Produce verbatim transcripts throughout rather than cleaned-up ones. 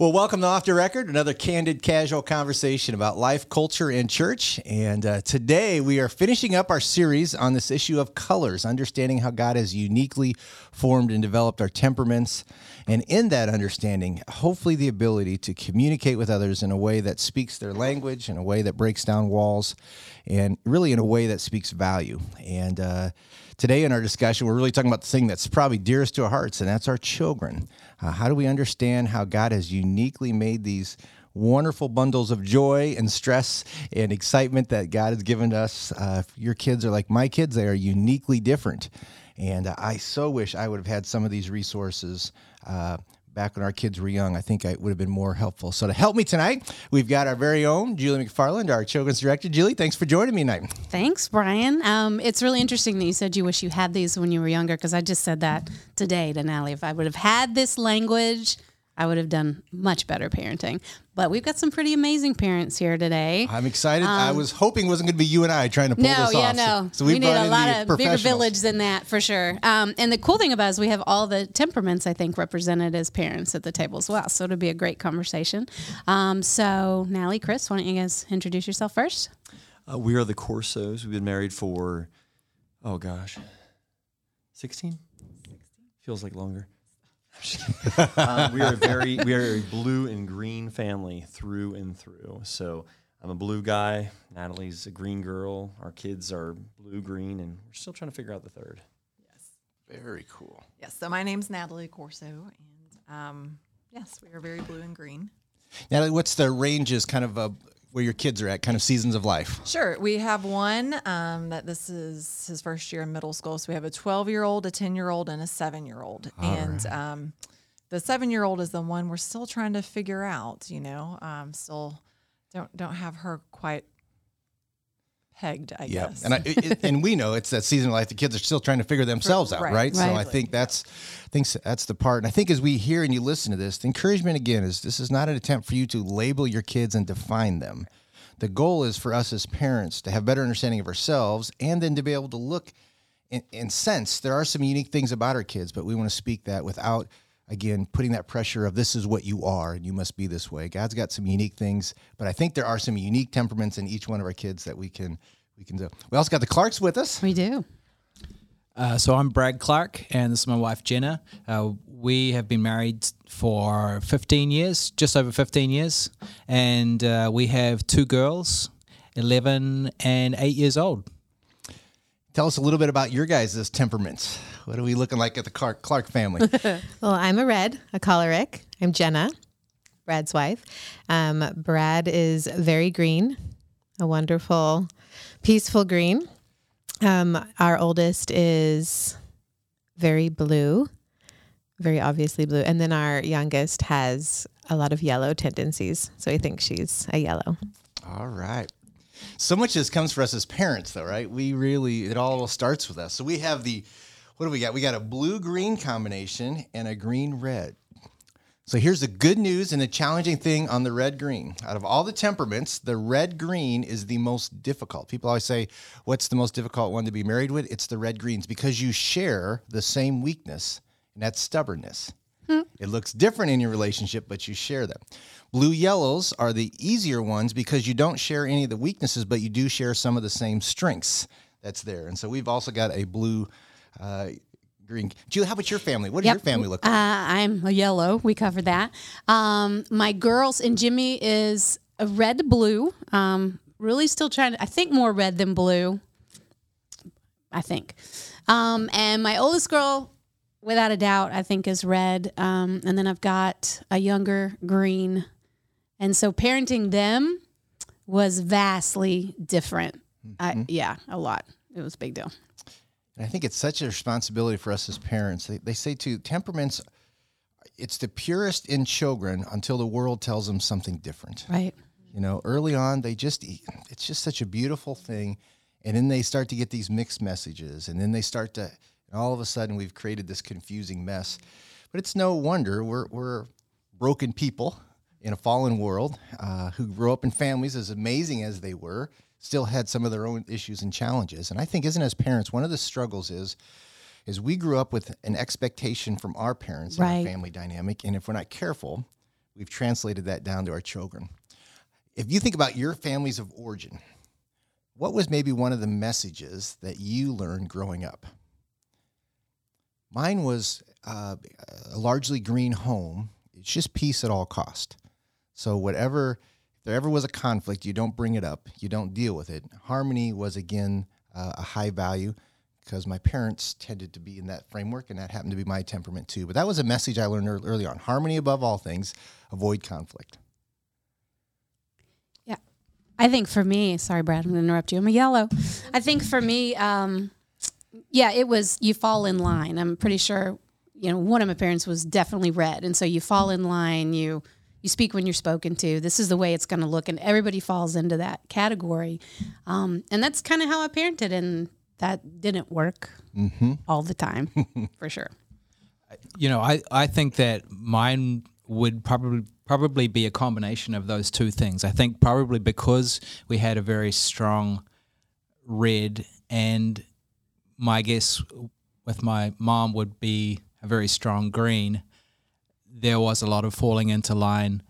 Well, welcome to Off the Record, another candid, casual conversation about life, culture, and church. And uh, today we are finishing up our series on this issue of colors, understanding how God has uniquely formed and developed our temperaments. And in that understanding, hopefully the ability to communicate with others in a way that speaks their language, in a way that breaks down walls, and really in a way that speaks value. And uh, today in our discussion, we're really talking about the thing that's probably dearest to our hearts, and that's our children. Uh, how do we understand how God has uniquely made these wonderful bundles of joy and stress and excitement that God has given us? Uh, if your kids are like my kids, they are uniquely different. And uh, I so wish I would have had some of these resources uh, back when our kids were young. I think it would have been more helpful. So to help me tonight, we've got our very own Julie McFarland, our children's director. Julie, thanks for joining me tonight. Thanks, Brian. Um, it's really interesting that you said you wish you had these when you were younger, because I just said that today to Natalie. If I would have had this language, I would have done much better parenting. But we've got some pretty amazing parents here today. I'm excited. Um, I was hoping it wasn't going to be you and I trying to pull no, this off. No, yeah, no. So we, we need a lot of bigger village than that, for sure. Um, and the cool thing about it is we have all the temperaments, I think, represented as parents at the table as well. So it'll be a great conversation. Um, so, Natalie, Chris, why don't you guys introduce yourself first? Uh, we are the Corsos. We've been married for, oh gosh, sixteen? Feels like longer. um, we are very we are a blue and green family through and through. So I'm a blue guy. Natalie's a green girl. Our kids are blue, green, and we're still trying to figure out the third. Yes. Very cool. Yes. So my name's Natalie Corso, and um, yes, we are very blue and green. Natalie, what's the ranges kind of a, where your kids are at, kind of seasons of life? Sure. We have one um, that this is his first year in middle school. So we have a twelve-year-old, a ten-year-old, and a seven-year-old. All and right. um, the seven-year-old is the one we're still trying to figure out, you know. Um, still don't don't have her quite pegged, I yep. guess. And, I, it, and we know it's that season of life. The kids are still trying to figure themselves out, right? right? So right. I think that's I think that's the part. And I think as we hear and you listen to this, the encouragement, again, is this is not an attempt for you to label your kids and define them. The goal is for us as parents to have better understanding of ourselves and then to be able to look and, and sense there are some unique things about our kids, but we want to speak that without, again, putting that pressure of this is what you are and you must be this way. God's got some unique things, but I think there are some unique temperaments in each one of our kids that we can we can do. We also got the Clarks with us. We do. Uh, so I'm Brad Clark, and this is my wife, Jenna. Uh, we have been married for fifteen years, just over fifteen years, and uh, we have two girls, eleven and eight years old. Tell us a little bit about your guys' temperaments. What are we looking like at the Clark, Clark family? Well, I'm a red, a choleric. I'm Jenna, Brad's wife. Um, Brad is very green, a wonderful, peaceful green. Um, our oldest is very blue, very obviously blue. And then our youngest has a lot of yellow tendencies. So I think she's a yellow. All right. So much of this comes for us as parents, though, right? We really, it all starts with us. So we have the, what do we got? We got a blue-green combination and a green-red. So here's the good news and the challenging thing on the red-green. Out of all the temperaments, the red-green is the most difficult. People always say, what's the most difficult one to be married with? It's the red-greens, because you share the same weakness, and that's stubbornness. It looks different in your relationship, but you share them. Blue yellows are the easier ones because you don't share any of the weaknesses, but you do share some of the same strengths that's there. And so we've also got a blue uh, green. Julie, how about your family? What does yep. your family look like? Uh, I'm a yellow. We covered that. Um, my girls and Jimmy is a red blue. Um, really still trying to, I think more red than blue. I think. Um, and my oldest girl, without a doubt, I think is red. Um, and then I've got a younger green. And so parenting them was vastly different. Mm-hmm. I, yeah, a lot. It was a big deal. And I think it's such a responsibility for us as parents. They, they say, too, temperaments, it's the purest in children until the world tells them something different. Right. You know, early on, they just, it's just such a beautiful thing. And then they start to get these mixed messages. And then they start to... And all of a sudden, we've created this confusing mess. But it's no wonder we're we're broken people in a fallen world uh, who grew up in families as amazing as they were, still had some of their own issues and challenges. And I think, isn't as parents, one of the struggles is, is we grew up with an expectation from our parents right. and our family dynamic. And if we're not careful, we've translated that down to our children. If you think about your families of origin, what was maybe one of the messages that you learned growing up? Mine was uh, a largely green home. It's just peace at all cost. So whatever, if there ever was a conflict, you don't bring it up. You don't deal with it. Harmony was, again, uh, a high value because my parents tended to be in that framework, and that happened to be my temperament too. But that was a message I learned early on. Harmony above all things. Avoid conflict. Yeah. I think for me, sorry, Brad, I'm going to interrupt you. I'm a yellow. I think for me... Um, Yeah, it was, you fall in line. I'm pretty sure, you know, one of my parents was definitely red. And so you fall in line, you you speak when you're spoken to. This is the way it's going to look. And everybody falls into that category. Um, and that's kind of how I parented. And that didn't work mm-hmm. all the time, for sure. You know, I, I think that mine would probably probably be a combination of those two things. I think probably because we had a very strong red, and my guess with my mom would be a very strong green. There was a lot of falling into line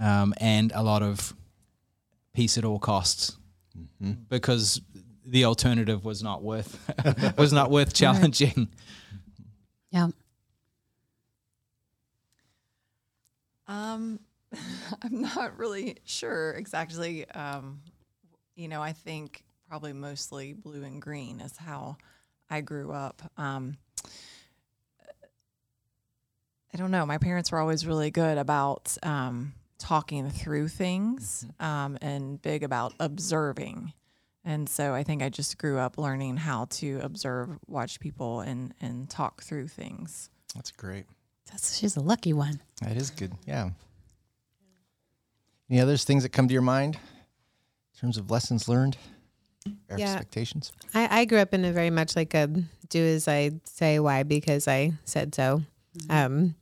um, and a lot of peace at all costs mm-hmm. because the alternative was not worth was not worth challenging. Yeah. Um, I'm not really sure exactly. Um, you know, I think probably mostly blue and green is how I grew up. Um, I don't know. My parents were always really good about um, talking through things um, and big about observing. And so I think I just grew up learning how to observe, watch people, and, and talk through things. That's great. That's, she's a lucky one. That is good. Yeah. Any other things that come to your mind in terms of lessons learned? Our yeah. expectations. I, I grew up in a very much like a do as I say, why because I said so. Mm-hmm. Um,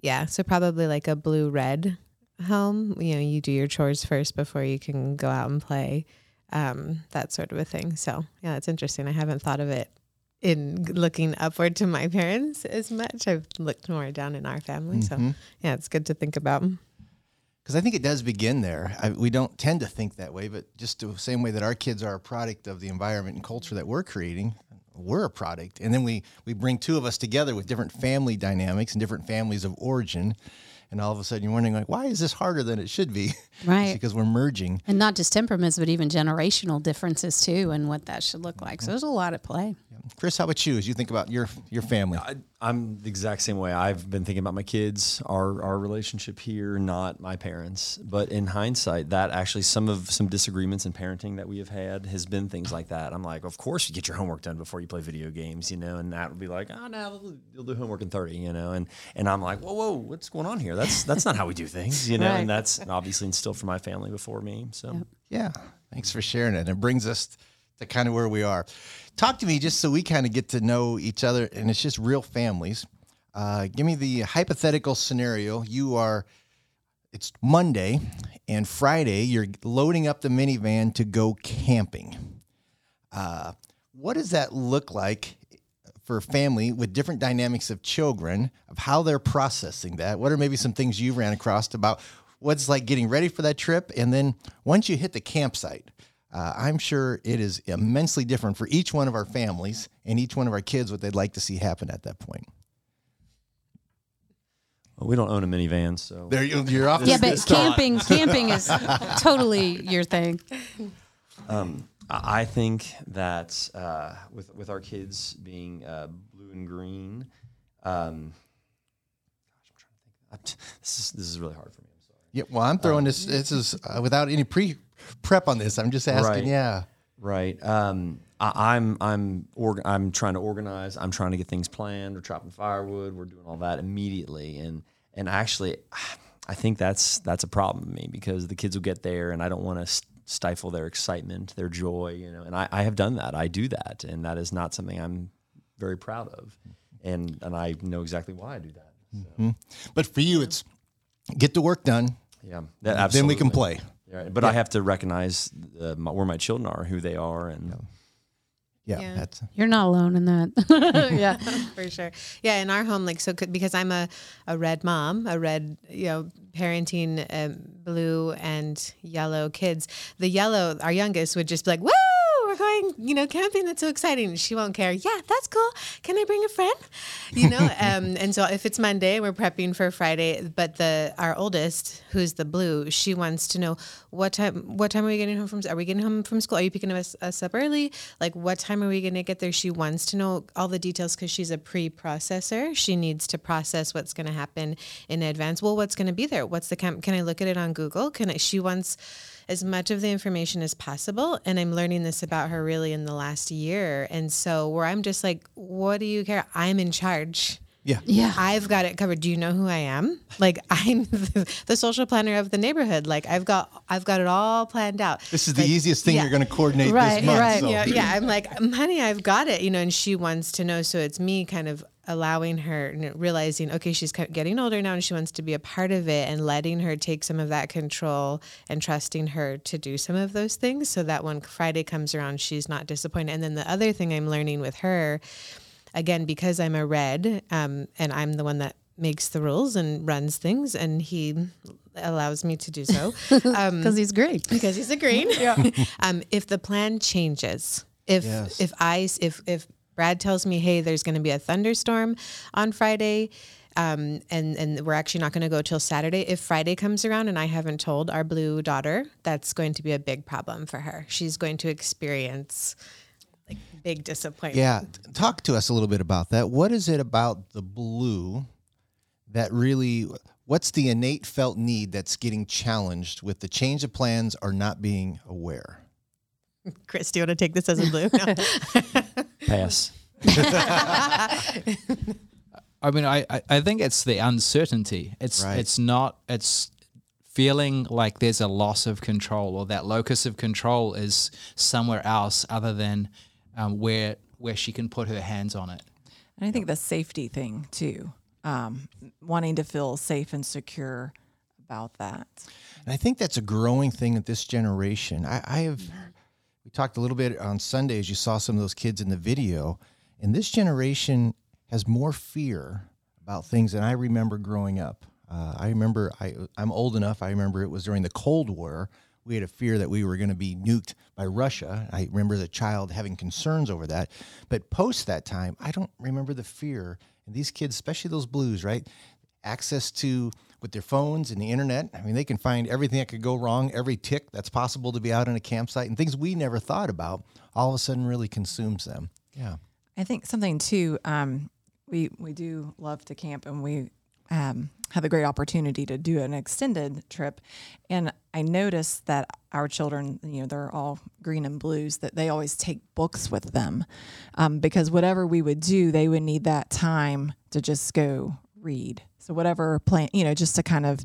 yeah, so probably like a blue red home. You know, you do your chores first before you can go out and play, um, that sort of a thing. So yeah, it's interesting. I haven't thought of it in looking upward to my parents as much. I've looked more down in our family. Mm-hmm. So yeah, it's good to think about. Because I think it does begin there. I, we don't tend to think that way, but just the same way that our kids are a product of the environment and culture that we're creating, we're a product. And then we, we bring two of us together with different family dynamics and different families of origin. And all of a sudden you're wondering, like, why is this harder than it should be? Right. Because we're merging. And not just temperaments, but even generational differences too, and what that should look like. So there's a lot at play. Yeah. Chris, how about you as you think about your your family? I, I'm the exact same way. I've been thinking about my kids, our our relationship here, not my parents. But in hindsight, that actually some of some disagreements in parenting that we have had has been things like that. I'm like, of course you get your homework done before you play video games, you know, and that would be like, oh, no, you'll do homework in thirty, you know. And, and I'm like, whoa, whoa, what's going on here? That's that's not how we do things, you know, right. And that's obviously instilled from my family before me. So, yep. Yeah, thanks for sharing it. It brings us to kind of where we are. Talk to me just so we kind of get to know each other, and it's just real families. Uh, give me the hypothetical scenario. You are, it's Monday, and Friday you're loading up the minivan to go camping. Uh, what does that look like for a family with different dynamics of children, of how they're processing that? What are maybe some things you ran across about what's like getting ready for that trip? And then once you hit the campsite, uh, I'm sure it is immensely different for each one of our families and each one of our kids, what they'd like to see happen at that point. Well, we don't own a minivan, so. There you, you're off. Yeah, but camping, camping is totally your thing. Um, I think that uh, with with our kids being uh, blue and green, um, gosh, I'm trying to think. I, this is this is really hard for me. I'm sorry. Yeah, well, I'm throwing um, this. This is uh, without any pre prep on this. I'm just asking. Right, yeah, right. Um, I, I'm I'm org- I'm trying to organize. I'm trying to get things planned. We're chopping firewood. We're doing all that immediately. And and actually, I think that's that's a problem to me because the kids will get there, and I don't want to. St- stifle their excitement, their joy, you know, and I, I have done that. I do that. And that is not something I'm very proud of. And, and I know exactly why I do that. So. Mm-hmm. But for you, it's get the work done. Yeah. That, absolutely. Then we can play. Yeah, but yeah. I have to recognize uh, my, where my children are, who they are. And yeah. Yeah, yeah. That's, you're not alone in that. Yeah, for sure. Yeah, in our home, like, so could, because I'm a, a red mom, a red, you know, parenting um, blue and yellow kids. The yellow, our youngest, would just be like, woo! We're going, you know, camping. That's so exciting. She won't care. Yeah, that's cool. Can I bring a friend? You know, um, and so if it's Monday, we're prepping for Friday. But the our oldest, who's the blue, she wants to know what time. What time are we getting home from? Are we getting home from school? Are you picking us, us up early? Like, what time are we going to get there? She wants to know all the details because she's a pre-processor. She needs to process what's going to happen in advance. Well, what's going to be there? What's the camp? Can I look at it on Google? Can I? She wants as much of the information as possible. And I'm learning this about her really in the last year. And so where I'm just like, what do you care? I'm in charge. Yeah. Yeah. I've got it covered. Do you know who I am? Like, I'm the, the social planner of the neighborhood. Like, I've got, I've got it all planned out. This is the like, easiest thing yeah. you're going to coordinate right, this month. Right. So. Yeah, yeah. I'm like, honey, I've got it, you know, and she wants to know. So it's me kind of allowing her and realizing, okay, she's getting older now and she wants to be a part of it, and letting her take some of that control and trusting her to do some of those things so that when Friday comes around, she's not disappointed. And then the other thing I'm learning with her, again, because I'm a red, um, and I'm the one that makes the rules and runs things, and he allows me to do so. Um, because he's green. Because he's a green. Yeah. um, if the plan changes, if, yes. if I, if, if, Brad tells me, hey, there's going to be a thunderstorm on Friday, um, and, and we're actually not going to go till Saturday. If Friday comes around and I haven't told our blue daughter, that's going to be a big problem for her. She's going to experience like big disappointment. Yeah. Talk to us a little bit about that. What is it about the blue that really, what's the innate felt need that's getting challenged with the change of plans or not being aware? Chris, do you want to take this as a blue? No. Pass. I mean, I, I think it's the uncertainty. It's right. it's not, it's feeling like there's a loss of control, or that locus of control is somewhere else other than um, where where she can put her hands on it. And I think the safety thing too, um, wanting to feel safe and secure about that. And I think that's a growing thing at this generation. I, I have... We talked a little bit on Sundays. You saw some of those kids in the video, and this generation has more fear about things than I remember growing up. Uh, I remember I, I'm old enough. I remember it was during the Cold War. We had a fear that we were going to be nuked by Russia. I remember as a child having concerns over that. But post that time, I don't remember the fear. And these kids, especially those blues, right? Access to with their phones and the internet. I mean, they can find everything that could go wrong, every tick that's possible to be out in a campsite, and things we never thought about all of a sudden really consumes them. Yeah. I think something too, um, we, we do love to camp, and we um, have a great opportunity to do an extended trip. And I noticed that our children, you know, they're all green and blues, that they always take books with them, um, because whatever we would do, they would need that time to just go read. So whatever plan, you know, just to kind of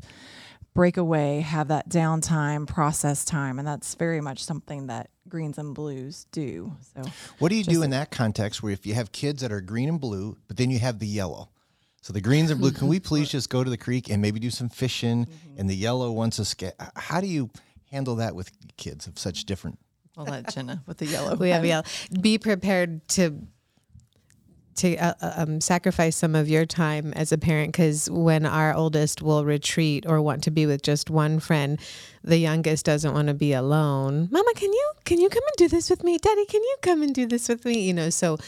break away, have that downtime, process time. And that's very much something that greens and blues do. So what do you do in that context where if you have kids that are green and blue, but then you have the yellow? So the greens and blue, can we please just go to the creek and maybe do some fishing? Mm-hmm. And the yellow wants us. How do you handle that with kids of such different? I'll let Jenna with the yellow. We have yellow. Be prepared to... to uh, um, sacrifice some of your time as a parent, because when our oldest will retreat or want to be with just one friend, the youngest doesn't want to be alone. Mama, can you can you come and do this with me? Daddy, can you come and do this with me? You know, so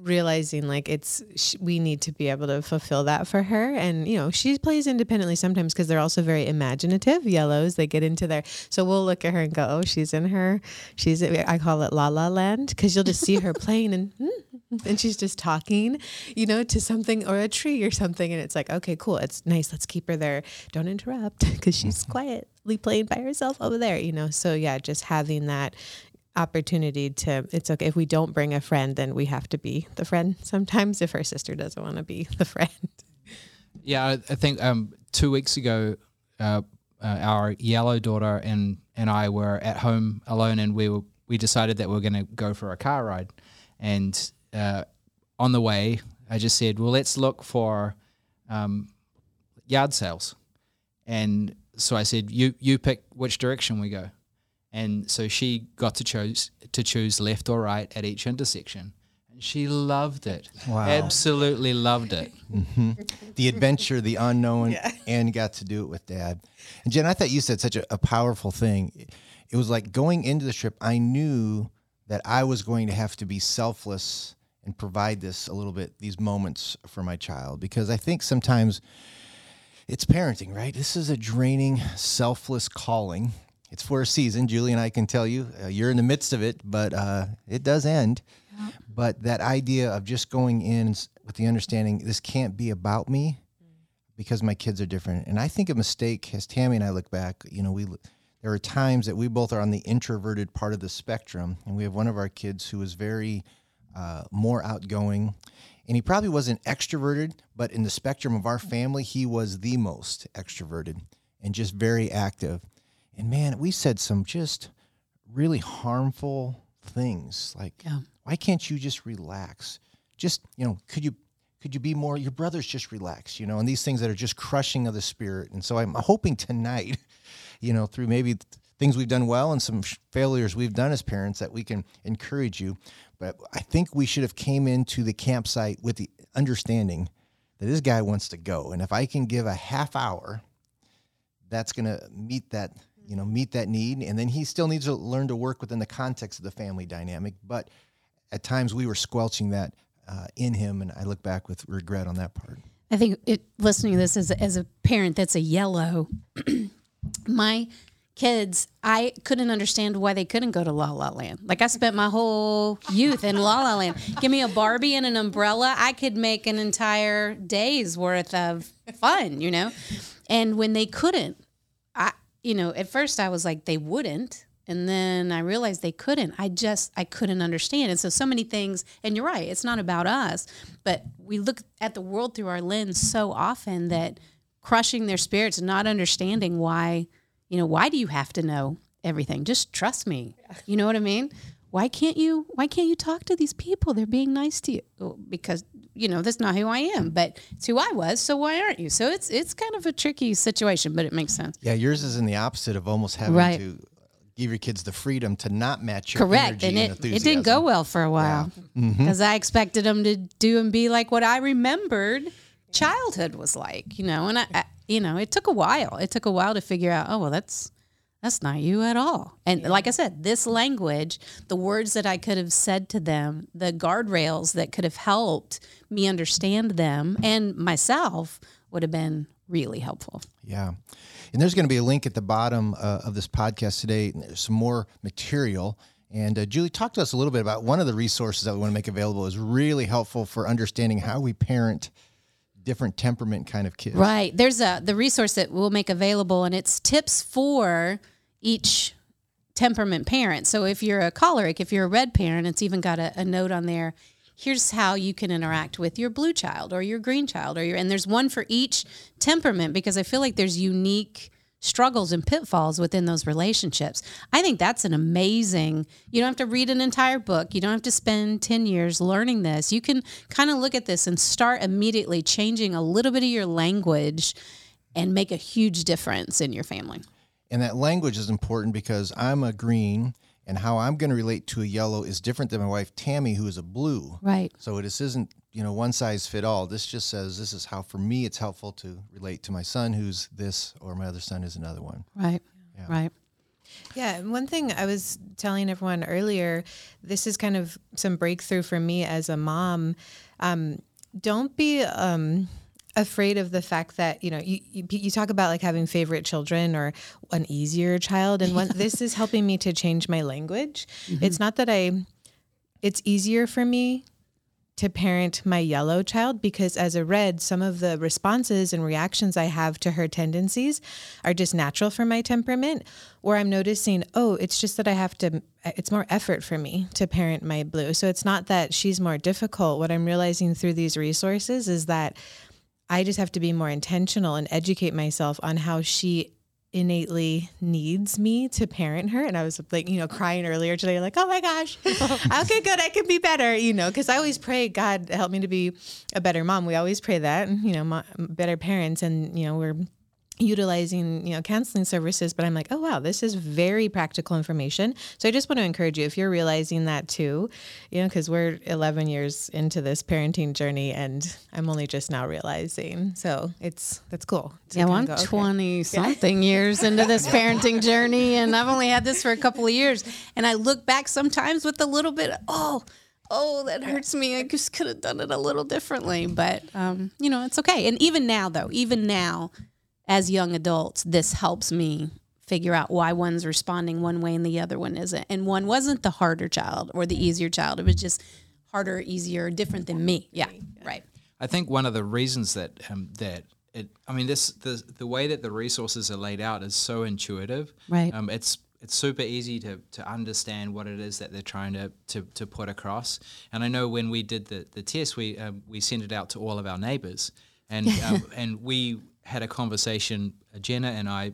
realizing like it's sh- we need to be able to fulfill that for her. And, you know, she plays independently sometimes because they're also very imaginative. Yellows, they get into their, so we'll look at her and go, oh, she's in her, she's, I call it La La Land, because you'll just see her playing and mm, and she's just talking, you know, to something or a tree or something. And it's like, okay, cool. It's nice. Let's keep her there. Don't interrupt, because she's quietly playing by herself over there, you know? So yeah, just having that opportunity to, it's okay. If we don't bring a friend, then we have to be the friend sometimes if her sister doesn't want to be the friend. Yeah. I, I think, um, two weeks ago, uh, uh, our yellow daughter and, and I were at home alone, and we were, we decided that we were going to go for a car ride. And, Uh, on the way, I just said, well, let's look for um, yard sales. And so I said, you you pick which direction we go. And so she got to choose to choose left or right at each intersection. And she loved it. Wow. Absolutely loved it. Mm-hmm. The adventure, the unknown, yeah. and got to do it with Dad. And Jen, I thought you said such a, a powerful thing. It was like going into the trip, I knew that I was going to have to be selfless and provide this a little bit, these moments for my child. Because I think sometimes it's parenting, right? This is a draining, selfless calling. It's for a season. Julie and I can tell you, uh, you're in the midst of it, but uh, it does end. Yeah. But that idea of just going in with the understanding, this can't be about me because my kids are different. And I think a mistake, as Tammy and I look back, you know, we there are times that we both are on the introverted part of the spectrum. And we have one of our kids who is very uh, more outgoing. And he probably wasn't extroverted, but in the spectrum of our family, he was the most extroverted and just very active. And man, we said some just really harmful things like, yeah. why can't you just relax? Just, you know, could you could you be more, your brothers just relax, you know, and these things that are just crushing of the spirit. And so I'm hoping tonight, you know, through maybe things we've done well and some failures we've done as parents that we can encourage you. But I think we should have came into the campsite with the understanding that this guy wants to go. And if I can give a half hour, that's going to meet that you know, meet that need. And then he still needs to learn to work within the context of the family dynamic. But at times we were squelching that uh, in him. And I look back with regret on that part. I think it, listening to this as a, as a parent, that's a yellow. My kids, I couldn't understand why they couldn't go to La La Land. Like I spent my whole youth in La La Land. Give me a Barbie and an umbrella. I could make an entire day's worth of fun, you know? And when they couldn't, I, you know, at first I was like, they wouldn't. And then I realized they couldn't. I just, I couldn't understand. And so, so many things, and you're right, it's not about us, but we look at the world through our lens so often that crushing their spirits and not understanding why, you know, why do you have to know everything? Just trust me. You know what I mean? Why can't you, why can't you talk to these people? They're being nice to you because, you know, that's not who I am, but it's who I was. So why aren't you? So it's, it's kind of a tricky situation, but it makes sense. Yeah. Yours is in the opposite of almost having right. to give your kids the freedom to not match your Correct. energy and, and it, enthusiasm. It didn't go well for a while because yeah. mm-hmm. I expected them to do and be like what I remembered childhood was like, you know, and I, I, you know, it took a while, it took a while to figure out, oh, well, that's, that's not you at all. And yeah. like I said, this language, the words that I could have said to them, the guardrails that could have helped me understand them and myself would have been really helpful. Yeah. And there's going to be a link at the bottom uh, of this podcast today. And there's some more material. And uh, Julie, talk to us a little bit about one of the resources that we want to make available is really helpful for understanding how we parent different temperament kind of kids. Right. There's a the resource that we'll make available, and it's tips for each temperament parent. So if you're a choleric, if you're a red parent, it's even got a, a note on there. Here's how you can interact with your blue child or your green child or your, and there's one for each temperament because I feel like there's unique struggles and pitfalls within those relationships. I think that's an amazing, you don't have to read an entire book. You don't have to spend ten years learning this. You can kind of look at this and start immediately changing a little bit of your language and make a huge difference in your family. And that language is important because I'm a green and how I'm going to relate to a yellow is different than my wife, Tammy, who is a blue. Right. So it isn't, you know, one size fit all. This just says this is how, for me, it's helpful to relate to my son who's this or my other son is another one. Right. Yeah. Right. Yeah. And one thing I was telling everyone earlier, this is kind of some breakthrough for me as a mom. Um, don't be um, afraid of the fact that, you know, you, you, you talk about like having favorite children or an easier child. And one, this is helping me to change my language. Mm-hmm. It's not that I, it's easier for me to parent my yellow child because as a red, some of the responses and reactions I have to her tendencies are just natural for my temperament, where I'm noticing, oh, it's just that I have to, it's more effort for me to parent my blue. So it's not that she's more difficult. What I'm realizing through these resources is that I just have to be more intentional and educate myself on how she innately needs me to parent her. And I was like, you know, crying earlier today, like, oh my gosh, okay, good. I can be better, you know, cause I always pray, God help me to be a better mom. We always pray that, you know, mo- better parents. And, you know, we're utilizing, you know, counseling services, but I'm like, oh, wow, this is very practical information. So I just want to encourage you, if you're realizing that too, you know, because we're eleven years into this parenting journey and I'm only just now realizing. So it's, that's cool. So yeah, well, I'm go, twenty okay. something yeah. years into this parenting journey, and I've only had this for a couple of years. And I look back sometimes with a little bit of, oh, oh, that hurts me. I just could have done it a little differently, but, um, you know, it's okay. And even now though, even now, as young adults, this helps me figure out why one's responding one way and the other one isn't. And one wasn't the harder child or the easier child. It was just harder, easier, different than me. Yeah, right. I think one of the reasons that um, that it, I mean, this the the way that the resources are laid out is so intuitive. Right. Um, it's it's super easy to to understand what it is that they're trying to to, to put across. And I know when we did the the test, we um, we sent it out to all of our neighbors, and um, and we. had a conversation, Jenna and I,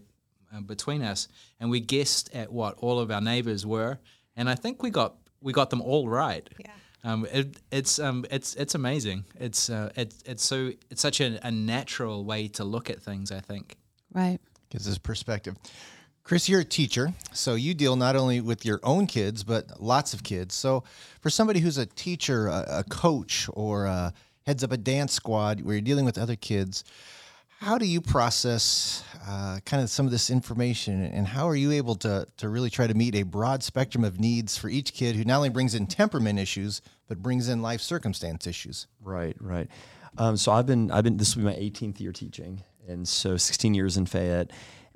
uh, between us, and we guessed at what all of our neighbors were, and I think we got we got them all right. Yeah. Um. It, it's um. It's it's amazing. It's uh. It's it's so it's such a, a natural way to look at things, I think. Right. Gives us perspective. Chris, you're a teacher, so you deal not only with your own kids but lots of kids. So for somebody who's a teacher, a, a coach, or a heads up a dance squad where you're dealing with other kids, how do you process uh, kind of some of this information, and how are you able to to really try to meet a broad spectrum of needs for each kid who not only brings in temperament issues but brings in life circumstance issues? Right, right. Um, so I've been I've been this will be my eighteenth year teaching, and so sixteen years in Fayette.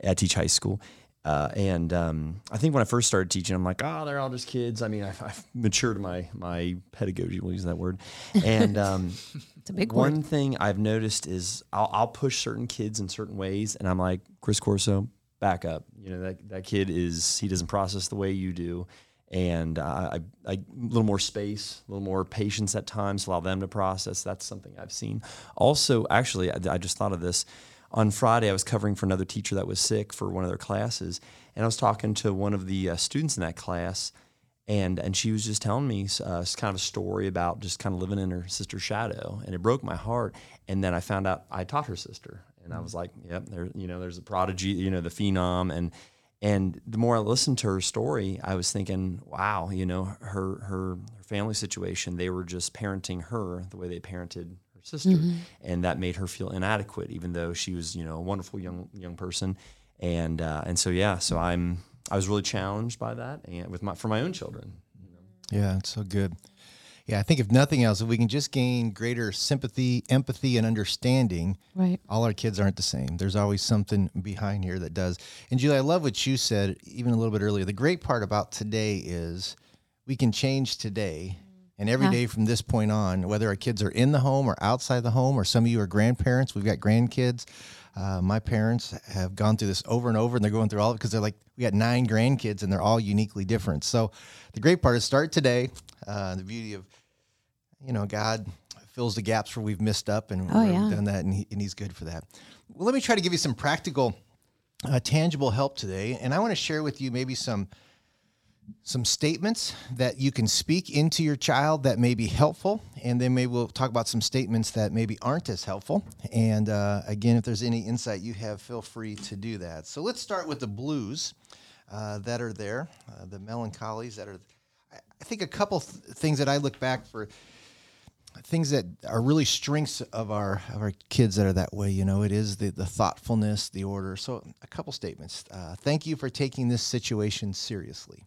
I teach high school, uh, and um, I think when I first started teaching, I'm like, oh, they're all just kids. I mean, I've, I've matured my my pedagogy. We'll use that word, and. Um, A big One word. Thing I've noticed is I'll, I'll push certain kids in certain ways, and I'm like, Chris Corso, back up. You know, that that kid is, he doesn't process the way you do, and uh, I, I a little more space, a little more patience at times, allow them to process. That's something I've seen. Also, actually, I, I just thought of this. On Friday, I was covering for another teacher that was sick for one of their classes, and I was talking to one of the uh, students in that class, And and she was just telling me uh, kind of a story about just kind of living in her sister's shadow, and it broke my heart. And then I found out I taught her sister, and I was like, yep, there, you know, there's a prodigy, you know, the phenom. And and the more I listened to her story, I was thinking, wow, you know, her her, her family situation, they were just parenting her the way they parented her sister, mm-hmm. and that made her feel inadequate, even though she was, you know, a wonderful young young person. And uh, and so yeah, so I'm. I was really challenged by that, and with my for my own children. You know. Yeah, it's so good. Yeah, I think if nothing else, if we can just gain greater sympathy, empathy, and understanding, right? All our kids aren't the same. There's always something behind here that does. And Julie, I love what you said even a little bit earlier. The great part about today is we can change today, and every yeah. day from this point on, whether our kids are in the home or outside the home, or some of you are grandparents, we've got grandkids. Uh, my parents have gone through this over and over, and they're going through all of it because they're like, we got nine grandkids, and they're all uniquely different. So the great part is start today. Uh, the beauty of, you know, God fills the gaps where we've missed up, and oh, we've yeah. done that, and, he, and he's good for that. Well, let me try to give you some practical, uh, tangible help today, and I want to share with you maybe some some statements that you can speak into your child that may be helpful, and then maybe we'll talk about some statements that maybe aren't as helpful. And uh, again, if there's any insight you have, feel free to do that. So let's start with the blues uh, that are there, uh, the melancholies that are, I think a couple th- things that I look back for, things that are really strengths of our of our kids that are that way, you know, it is the, the thoughtfulness, the order. So a couple statements. Uh, thank you for taking this situation seriously.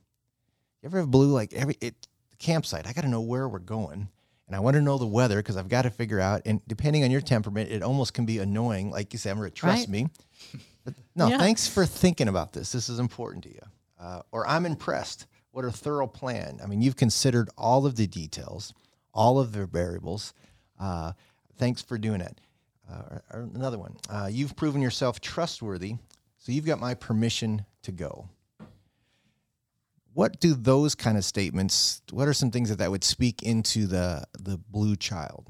You ever have blue, like every it, the campsite, I got to know where we're going, and I want to know the weather because I've got to figure out, and depending on your temperament, it almost can be annoying. Like you said, Amber, trust right. me. But no, yeah. thanks for thinking about this. This is important to you. Uh, or I'm impressed. What a thorough plan. I mean, you've considered all of the details, all of the variables. Uh, thanks for doing it. Uh, or, or another one. Uh, you've proven yourself trustworthy, so you've got my permission to go. What do those kind of statements, what are some things that, that would speak into the the blue child?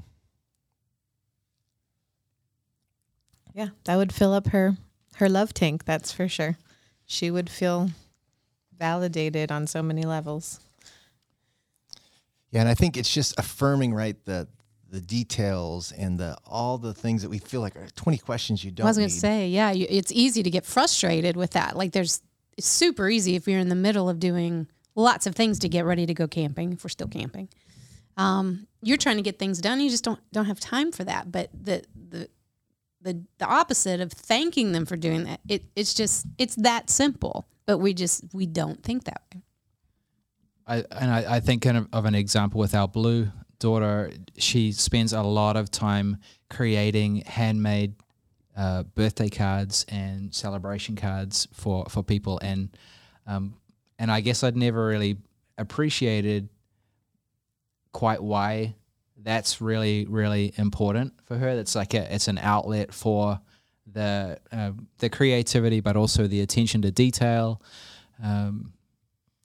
Yeah, that would fill up her, her love tank, that's for sure. She would feel validated on so many levels. Yeah, and I think it's just affirming, right, the, the details and the all the things that we feel like are twenty questions you don't need. I was going to say, yeah, you, it's easy to get frustrated with that. Like there's, it's super easy if you're in the middle of doing lots of things to get ready to go camping, if we're still camping. Um, you're trying to get things done. You just don't don't have time for that. But the the the, the opposite of thanking them for doing that, it, it's just, it's that simple. But we just, we don't think that way. I, and I, I think kind of, of an example with our blue daughter, she spends a lot of time creating handmade uh, birthday cards and celebration cards for, for people. And um, and I guess I'd never really appreciated quite why that's really, really important for her. That's like a, it's an outlet for the uh, the creativity, but also the attention to detail. Um,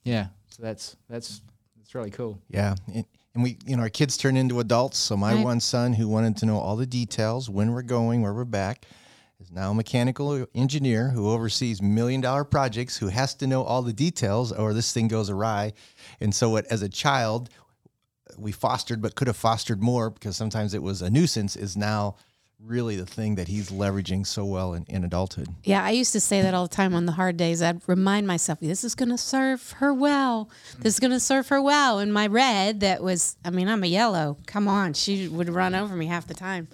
yeah. So that's that's that's really cool. Yeah, and, and we you know our kids turn into adults. So my right. one son, who wanted to know all the details, when we're going, where we're back, is now a mechanical engineer who oversees million dollar projects, who has to know all the details, or this thing goes awry. And so, what as a child we fostered, but could have fostered more because sometimes it was a nuisance, is now really the thing that he's leveraging so well in, in adulthood. Yeah, I used to say that all the time on the hard days. I'd remind myself, this is going to serve her well. This is going to serve her well. And my red, that was, I mean, I'm a yellow. Come on, she would run over me half the time.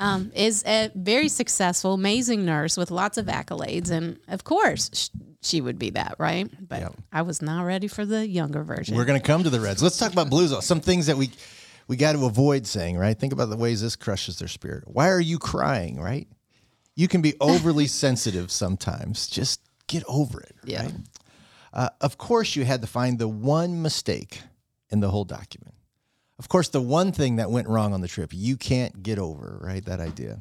Um, is a very successful, amazing nurse with lots of accolades. And, of course, sh- she would be that, right? But yep. I was not ready for the younger version. We're going to come to the reds. Let's talk about blues, though. Some things that we... We got to avoid saying, right? Think about the ways this crushes their spirit. Why are you crying, right? You can be overly sensitive sometimes. Just get over it, yeah. right? Uh, of course, you had to find the one mistake in the whole document. Of course, the one thing that went wrong on the trip, you can't get over, right? That idea.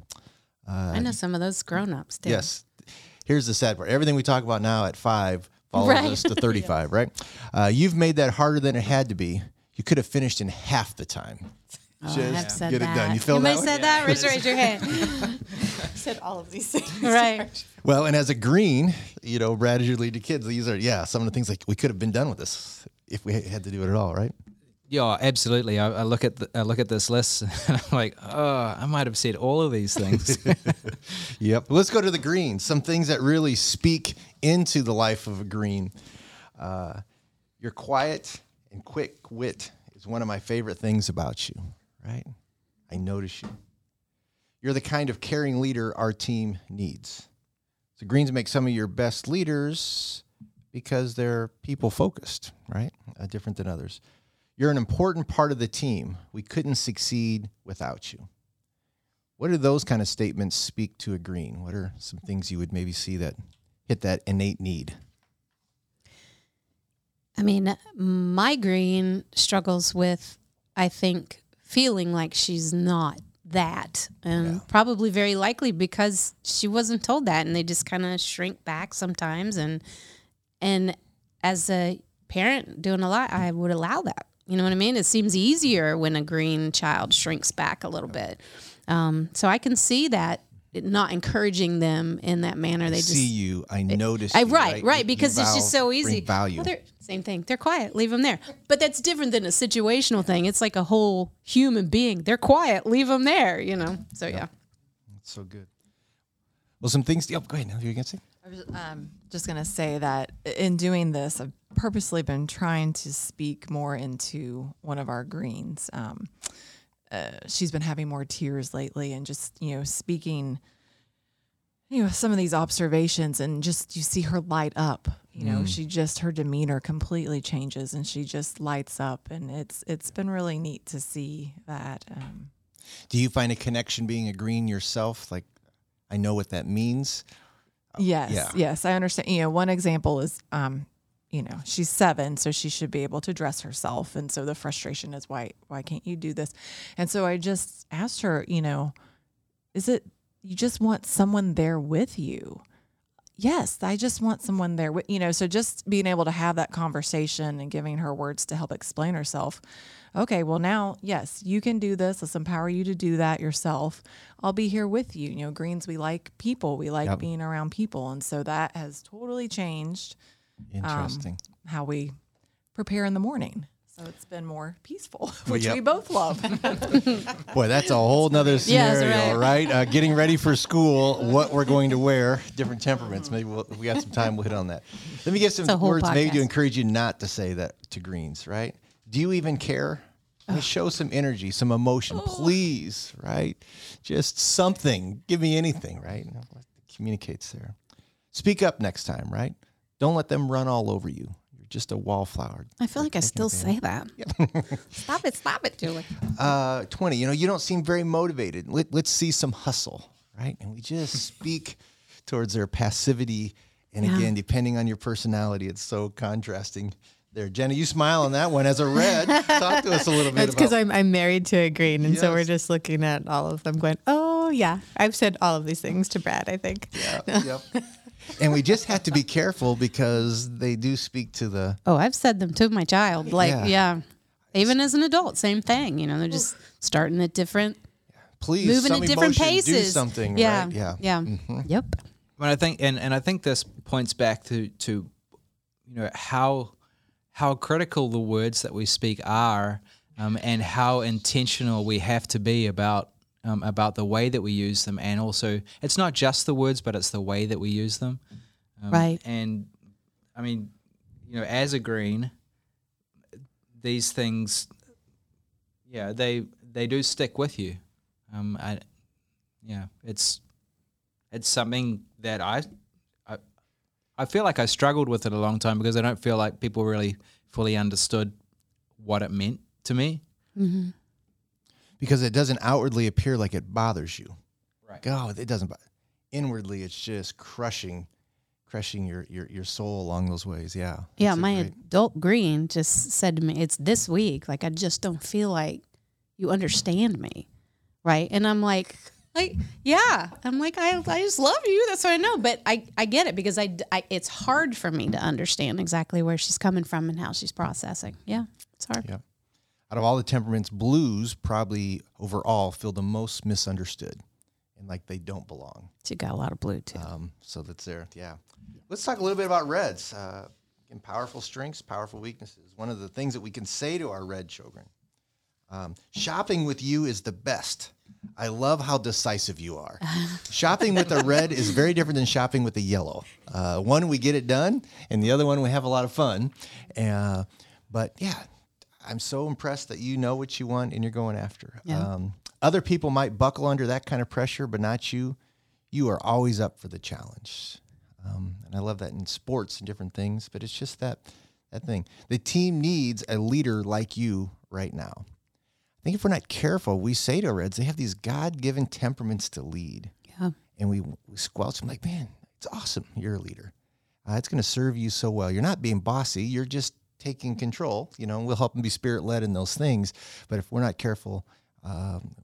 Uh, I know some of those grown-ups do. Yes. Here's the sad part. Everything we talk about now at five follows right. us to thirty-five, yeah. right? Uh, you've made that harder than it had to be. You could have finished in half the time. Oh, Just get that. it done. You feel that? Anybody said that? Raise yeah. your hand. I said all of these things. Right. Well, and as a green, you know, Brad, as you lead to kids, these are, yeah, some of the things like we could have been done with this if we had to do it at all, right? Yeah, absolutely. I, I look at the, I look at this list and I'm like, oh, I might have said all of these things. Yep. Let's go to the green. Some things that really speak into the life of a green. Uh, you're quiet. And quick wit is one of my favorite things about you, right? I notice you. You're the kind of caring leader our team needs. So greens make some of your best leaders because they're people-focused, right? Uh, different than others. You're an important part of the team. We couldn't succeed without you. What do those kind of statements speak to a green? What are some things you would maybe see that hit that innate need? I mean, my green struggles with, I think, feeling like she's not that. And yeah. probably very likely because she wasn't told that. And they just kind of shrink back sometimes. And and as a parent doing a lot, I would allow that. You know what I mean? It seems easier when a green child shrinks back a little bit. Um, so I can see that. Not encouraging them in that manner. I they see just, you. I notice. I, you, right, right, right, because it's just so easy. Value. Well, same thing. They're quiet. Leave them there. But that's different than a situational thing. It's like a whole human being. They're quiet. Leave them there. You know. So yeah. yeah. That's so good. Well, some things. To, oh, go ahead. Now you're gonna say. I was um, just gonna say that in doing this, I've purposely been trying to speak more into one of our greens. Um, Uh, she's been having more tears lately and just, you know, speaking, you know, some of these observations and just you see her light up, you know, mm. she just, her demeanor completely changes and she just lights up. And it's, it's been really neat to see that. Um, Do you find a connection being a green yourself? Like, I know what that means. Yes. Yeah. Yes. I understand. You know, one example is, um, you know, she's seven, so she should be able to dress herself. And so the frustration is, why, why can't you do this? And so I just asked her, you know, is it, you just want someone there with you? Yes. I just want someone there with, you know, so just being able to have that conversation and giving her words to help explain herself. Okay, well now, yes, you can do this. Let's empower you to do that yourself. I'll be here with you. You know, greens, we like people, we like yep. being around people. And so that has totally changed. Interesting. Um, how we prepare in the morning. So it's been more peaceful, which yep. we both love. Boy, that's a whole nother scenario, yes, right? right? Uh, getting ready for school, what we're going to wear, different temperaments. Maybe we'll, if we got some time, we'll hit on that. Let me give some words podcast. Maybe to encourage you not to say that to Greens, right? Do you even care? Let me show some energy, some emotion, please, right? Just something. Give me anything, right? It communicates there. Speak up next time, right? Don't let them run all over you. Just a wallflower. I feel like I still say that. Yeah. Stop it, stop it, Julie. Uh, twenty, you know, you don't seem very motivated. Let, let's see some hustle, right? And we just speak towards their passivity. And yeah. again, depending on your personality, it's so contrasting there. Jenna, you smile on that one as a red. Talk to us a little bit That's about... That's because I'm, I'm married to a green, and yes. so we're just looking at all of them going, oh, yeah. I've said all of these things to Brad, I think. Yeah, no. yep. And we just have to be careful because they do speak to the... Oh, I've said them to my child. Like, yeah. yeah. Even as an adult, same thing. You know, they're just starting at different... Please, moving at different paces. Do something, yeah. right? Yeah. Yeah. Mm-hmm. Yep. But I think, and, and I think this points back to, to, you know, how how critical the words that we speak are um, and how intentional we have to be about Um, about the way that we use them, and also it's not just the words, but it's the way that we use them. Um, right. And I mean, you know, as a green, these things, yeah, they they do stick with you. Um, I, yeah, it's it's something that I, I I feel like I struggled with it a long time because I don't feel like people really fully understood what it meant to me. Mm-hmm. Because it doesn't outwardly appear like it bothers you. Right. God, it doesn't bother. Inwardly, it's just crushing crushing your, your, your soul along those ways. Yeah. Yeah, my great... adult green just said to me, it's this week. Like, I just don't feel like you understand me. Right. And I'm like, like yeah. I'm like, I I just love you. That's what I know. But I, I get it because I, I, it's hard for me to understand exactly where she's coming from and how she's processing. Yeah, it's hard. Yeah. Out of all the temperaments, blues probably overall feel the most misunderstood and like they don't belong. So you got a lot of blue too. Um, so that's there, yeah. Let's talk a little bit about reds. Uh, and powerful strengths, powerful weaknesses. One of the things that we can say to our red children. Um, shopping with you is the best. I love how decisive you are. Shopping with a red is very different than shopping with a yellow. Uh, one, we get it done, and the other one, we have a lot of fun. Uh, but yeah. I'm so impressed that you know what you want and you're going after. Yeah. Um, other people might buckle under that kind of pressure, but not you. You are always up for the challenge. Um, and I love that in sports and different things, but it's just that that thing. The team needs a leader like you right now. I think if we're not careful, we say to our Reds, they have these God-given temperaments to lead. Yeah. And we, we squelch them like, man, it's awesome. You're a leader. Uh, it's going to serve you so well. You're not being bossy. You're just taking control, you know, and we'll help them be spirit-led in those things. But if we're not careful, um,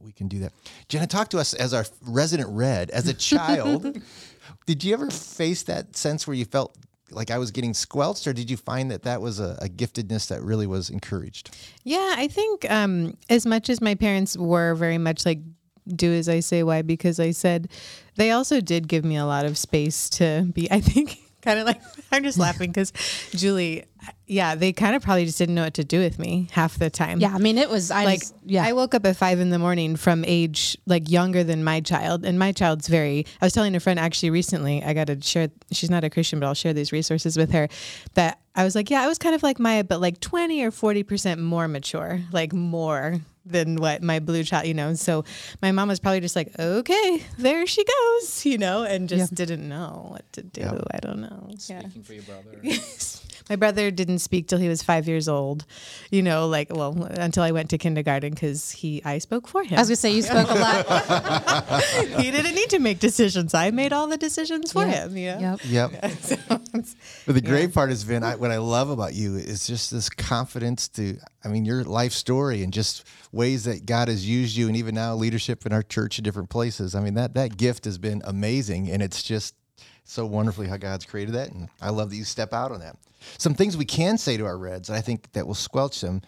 we can do that. Jenna, talk to us as our resident red. As a child, did you ever face that sense where you felt like I was getting squelched, or did you find that that was a, a giftedness that really was encouraged? Yeah, I think um, as much as my parents were very much like, do as I say, why? Because I said, they also did give me a lot of space to be, I think, kind of like, I'm just laughing because Julie, yeah, they kind of probably just didn't know what to do with me half the time. Yeah, I mean, it was, I like, just, yeah. I woke up at five in the morning from age, like, younger than my child. And my child's very, I was telling a friend actually recently, I got to share, she's not a Christian, but I'll share these resources with her, that I was like, yeah, I was kind of like Maya, but like twenty or forty percent more mature, like more than what my blue child, you know. So my mom was probably just like, okay, there she goes, you know, and just yeah. didn't know what to do. Yeah. I don't know. Speaking yeah. for your brother. My brother didn't speak till he was five years old, you know, like, well, until I went to kindergarten because he, I spoke for him. I was going to say, you spoke a lot. He didn't need to make decisions. I made all the decisions for yeah. him. Yeah. Yep. yep. Yeah, so but the great yeah. part is, Vin, I, what I love about you is just this confidence to, I mean, your life story and just ways that God has used you and even now leadership in our church in different places. I mean, that, that gift has been amazing, and it's just so wonderfully how God's created that, and I love that you step out on that. Some things we can say to our Reds, I think, that will squelch them,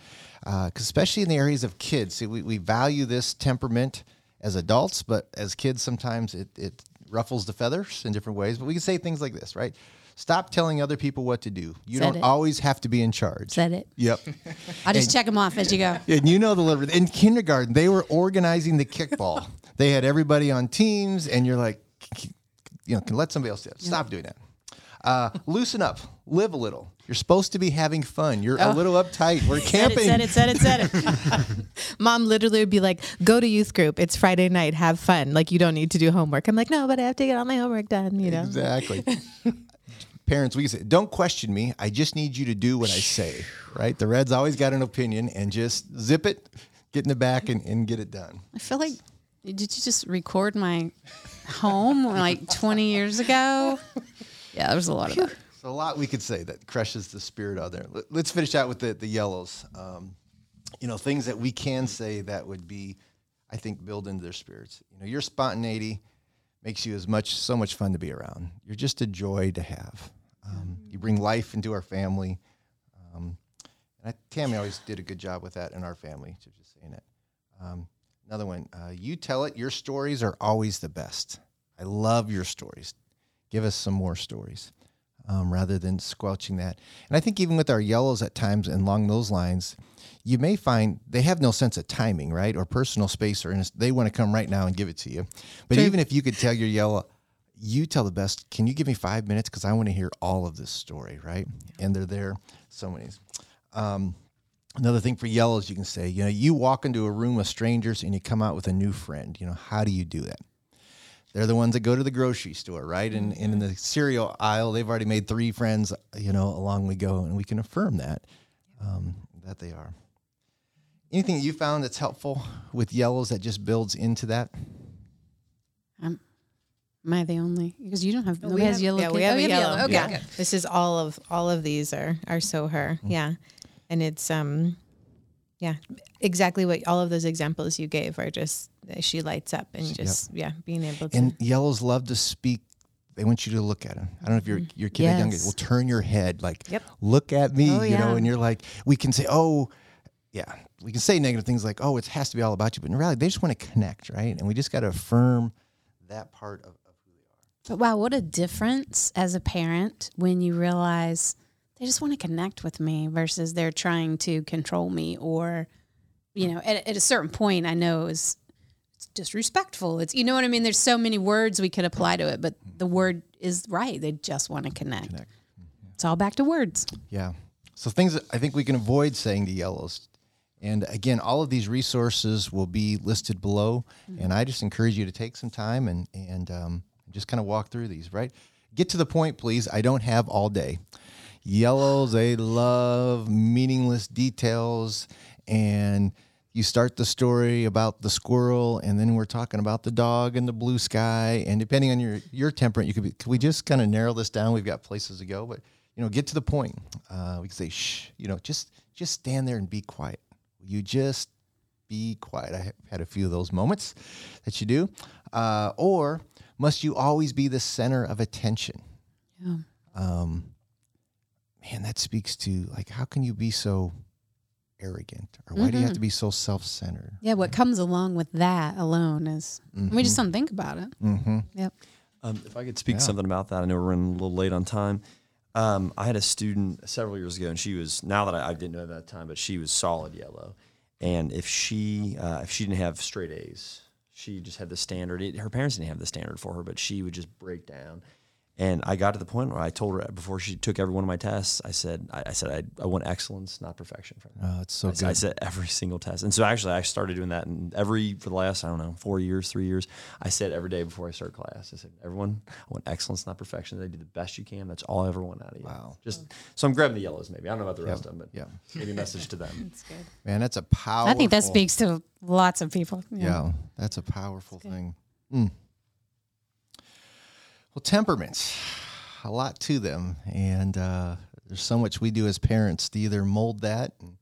uh, especially in the areas of kids. See, we, we value this temperament as adults, but as kids, sometimes it, it ruffles the feathers in different ways. But we can say things like this, right? Stop telling other people what to do. You Said don't it. always have to be in charge. Said it. Yep. I'll just and, check them off as you go. And you know the liver. In kindergarten, they were organizing the kickball. They had everybody on teams, and you're like, you know, can let somebody else do it. Stop yeah. doing that. Uh, loosen up. Live a little. You're supposed to be having fun. You're oh. a little uptight. We're camping. Said it, said it, said it, said it. Mom literally would be like, go to youth group. It's Friday night. Have fun. Like, you don't need to do homework. I'm like, no, but I have to get all my homework done, you know? Exactly. Parents, we say, don't question me. I just need you to do what I say, right? The Reds always got an opinion, and just zip it, get in the back, and, and get it done. I feel like, did you just record my home like twenty years ago? Yeah, there's a lot of that. There's a lot we could say that crushes the spirit out there. Let's finish out with the, the yellows. Um, you know, things that we can say that would be, I think, build into their spirits. You know, your spontaneity makes you as much, so much fun to be around. You're just a joy to have. Um, you bring life into our family. Um, and I, Tammy always did a good job with that in our family, so just saying it. Um, another one, uh, you tell it. Your stories are always the best. I love your stories. Give us some more stories um, rather than squelching that. And I think even with our yellows at times and along those lines, you may find they have no sense of timing, right, or personal space, or they want to come right now and give it to you. But True. even if you could tell your yellow, you tell the best, can you give me five minutes? Because I want to hear all of this story, right? Yeah. And they're there. So many. Um, another thing for yellows, you can say, you know, you walk into a room of strangers and you come out with a new friend. You know, how do you do that? They're the ones that go to the grocery store, right? And, and in the cereal aisle, they've already made three friends, you know, along we go. And we can affirm that, um, that they are. Anything that you found that's helpful with yellows that just builds into that? Um. Am I the only? Because you don't have, no, nobody have, has yellow. Yeah, we have, oh, we have yellow. yellow. Okay. Yeah. This is all of, all of these are, are so her. Mm-hmm. Yeah. And it's, um, yeah, exactly what all of those examples you gave are just, she lights up and just, yep. yeah, being able to. And yellows love to speak. They want you to look at them. I don't know if your your kid yes. or youngest will turn your head, like, yep. look at me, oh, you yeah. know, and you're like, we can say, oh, yeah, we can say negative things like, oh, it has to be all about you. But in reality, they just want to connect, right? And we just got to affirm that part of, But wow, what a difference as a parent when you realize they just want to connect with me versus they're trying to control me, or, you know, at, at a certain point, I know it's, it's disrespectful. It's, you know what I mean? There's so many words we could apply to it, but the word is right. They just want to connect. connect. Yeah. It's all back to words. Yeah. So things that I think we can avoid saying to yellows. And again, all of these resources will be listed below. Mm-hmm. And I just encourage you to take some time and, and, um, just kind of walk through these, right? Get to the point, please. I don't have all day. Yellows, they love meaningless details. And you start the story about the squirrel, and then we're talking about the dog and the blue sky. And depending on your, your temperament, you could be, can we just kind of narrow this down? We've got places to go, but, you know, get to the point. Uh, we can say, shh, you know, just, just stand there and be quiet. You just be quiet. I had a few of those moments that you do. Uh, or... Must you always be the center of attention? Yeah. Um, man, that speaks to, like, how can you be so arrogant? Or why mm-hmm. do you have to be so self-centered? Yeah, what comes along with that alone is, mm-hmm. we just don't think about it. Mm-hmm. Yep. Um, if I could speak yeah. something about that, I know we're running a little late on time. Um, I had a student several years ago, and she was, now that I, I didn't know at that time, but she was solid yellow. And if she uh, if she didn't have straight A's, she just had the standard. It, her parents didn't have the standard for her, but she would just break down. And I got to the point where I told her before she took every one of my tests, I said, I, I said, I, I want excellence, not perfection from her. Oh, it's so I, good. I said every single test. And so actually I started doing that and every, for the last, I don't know, four years, three years, I said every day before I start class, I said, everyone, I want excellence, not perfection. They do the best you can. That's all I ever want out of you. Wow. Just, so I'm grabbing the yellows maybe. I don't know about the rest yeah. of them, but yeah. maybe a message to them. That's good. Man, that's a powerful. I think that speaks to lots of people. Yeah. yeah that's a powerful that's thing. Mm. Well, temperaments, a lot to them, and uh, there's so much we do as parents to either mold that, and,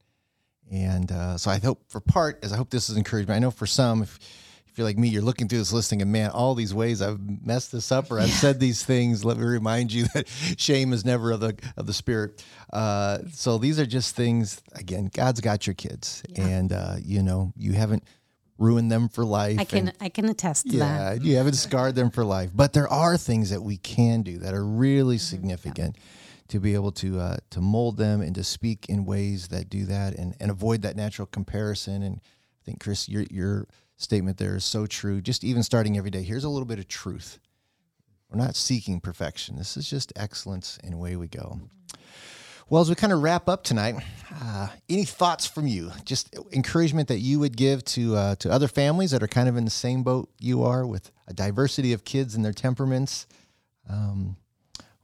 and uh, so I hope for part, as I hope this is encouragement. I know for some, if, if you're like me, you're looking through this list and man, all these ways I've messed this up or I've yeah. said these things. Let me remind you that shame is never of the of the spirit. Uh, so these are just things. Again, God's got your kids, yeah. and uh, you know you haven't ruin them for life. I can and, I can attest to yeah, that. Yeah, you haven't scarred them for life. But there are things that we can do that are really significant, yeah, to be able to uh, to mold them and to speak in ways that do that and, and avoid that natural comparison. And I think, Chris, your your statement there is so true. Just even starting every day, here's a little bit of truth. We're not seeking perfection. This is just excellence and away we go. Well, as we kind of wrap up tonight, uh, any thoughts from you? Just encouragement that you would give to uh, to other families that are kind of in the same boat you are, with a diversity of kids and their temperaments. Um,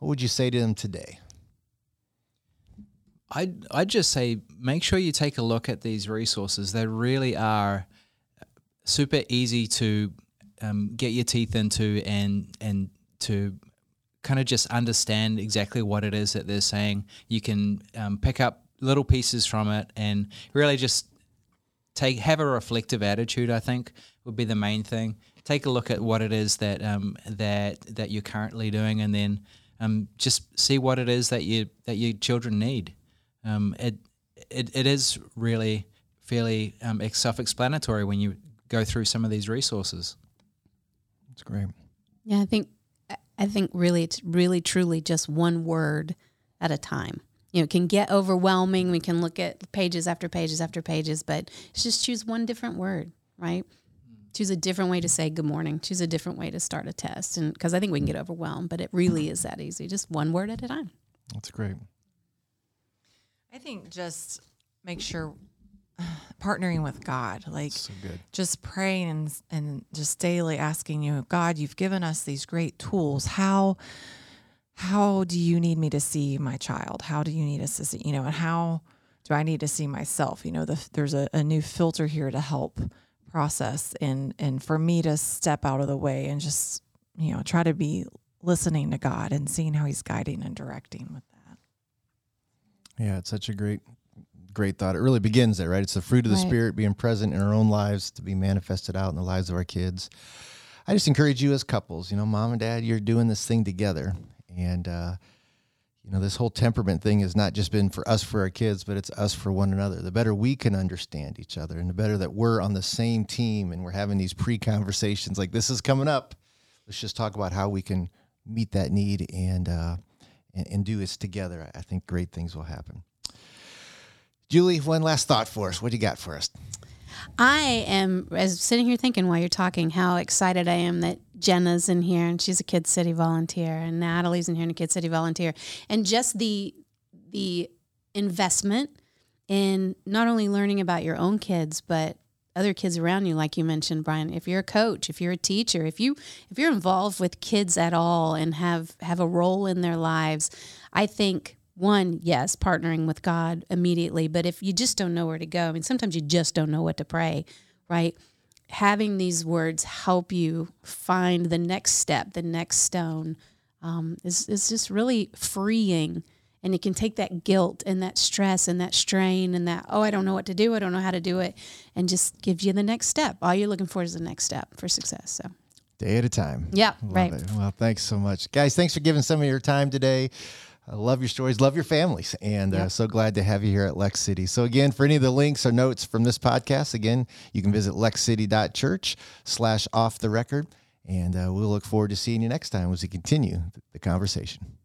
what would you say to them today? I'd, I'd just say make sure you take a look at these resources. They really are super easy to um, get your teeth into and and to – kind of just understand exactly what it is that they're saying. You can um, pick up little pieces from it and really just take have a reflective attitude, I think, would be the main thing. Take a look at what it is that um, that that you're currently doing, and then um, just see what it is that you that your children need. Um, it, it it is really fairly um, self-explanatory when you go through some of these resources. That's great. Yeah, I think. I think really it's really truly just one word at a time. You know, it can get overwhelming. We can look at pages after pages after pages, but just choose one different word, right? Choose a different way to say good morning. Choose a different way to start a test, and because I think we can get overwhelmed, but it really is that easy. Just one word at a time. That's great. I think just make sure partnering with God, like so just praying and, and just daily asking you, God, you've given us these great tools. How, how do you need me to see my child? How do you need us to see, you know, and how do I need to see myself? You know, the, there's a, a new filter here to help process and, and for me to step out of the way and just, you know, try to be listening to God and seeing how he's guiding and directing with that. Yeah. It's such a great, Great thought. It really begins there, right? It's the fruit of the right. Spirit being present in our own lives to be manifested out in the lives of our kids. I just encourage you as couples, you know, mom and dad, you're doing this thing together. And, uh, you know, this whole temperament thing has not just been for us, for our kids, but it's us for one another. The better we can understand each other and the better that we're on the same team and we're having these pre-conversations like this is coming up. Let's just talk about how we can meet that need and, uh, and, and do this together. I think great things will happen. Julie, one last thought for us. What do you got for us? I am as sitting here thinking while you're talking how excited I am that Jenna's in here and she's a Kids City volunteer and Natalie's in here and a Kids City volunteer. And just the the investment in not only learning about your own kids, but other kids around you, like you mentioned, Brian. If you're a coach, if you're a teacher, if you if you're involved with kids at all and have, have a role in their lives, I think one, yes, partnering with God immediately, but if you just don't know where to go, I mean, sometimes you just don't know what to pray, right? Having these words help you find the next step, the next stone, um, is, is just really freeing, and it can take that guilt and that stress and that strain and that, oh, I don't know what to do, I don't know how to do it, and just gives you the next step. All you're looking for is the next step for success, so. Day at a time. Yeah, Love right. It. Well, thanks so much. Guys, thanks for giving some of your time today. I love your stories, love your families, and uh, yep. so glad to have you here at Lex City. So again, for any of the links or notes from this podcast, again, you can visit lexcity.church slash off the record, and uh, we'll look forward to seeing you next time as we continue the conversation.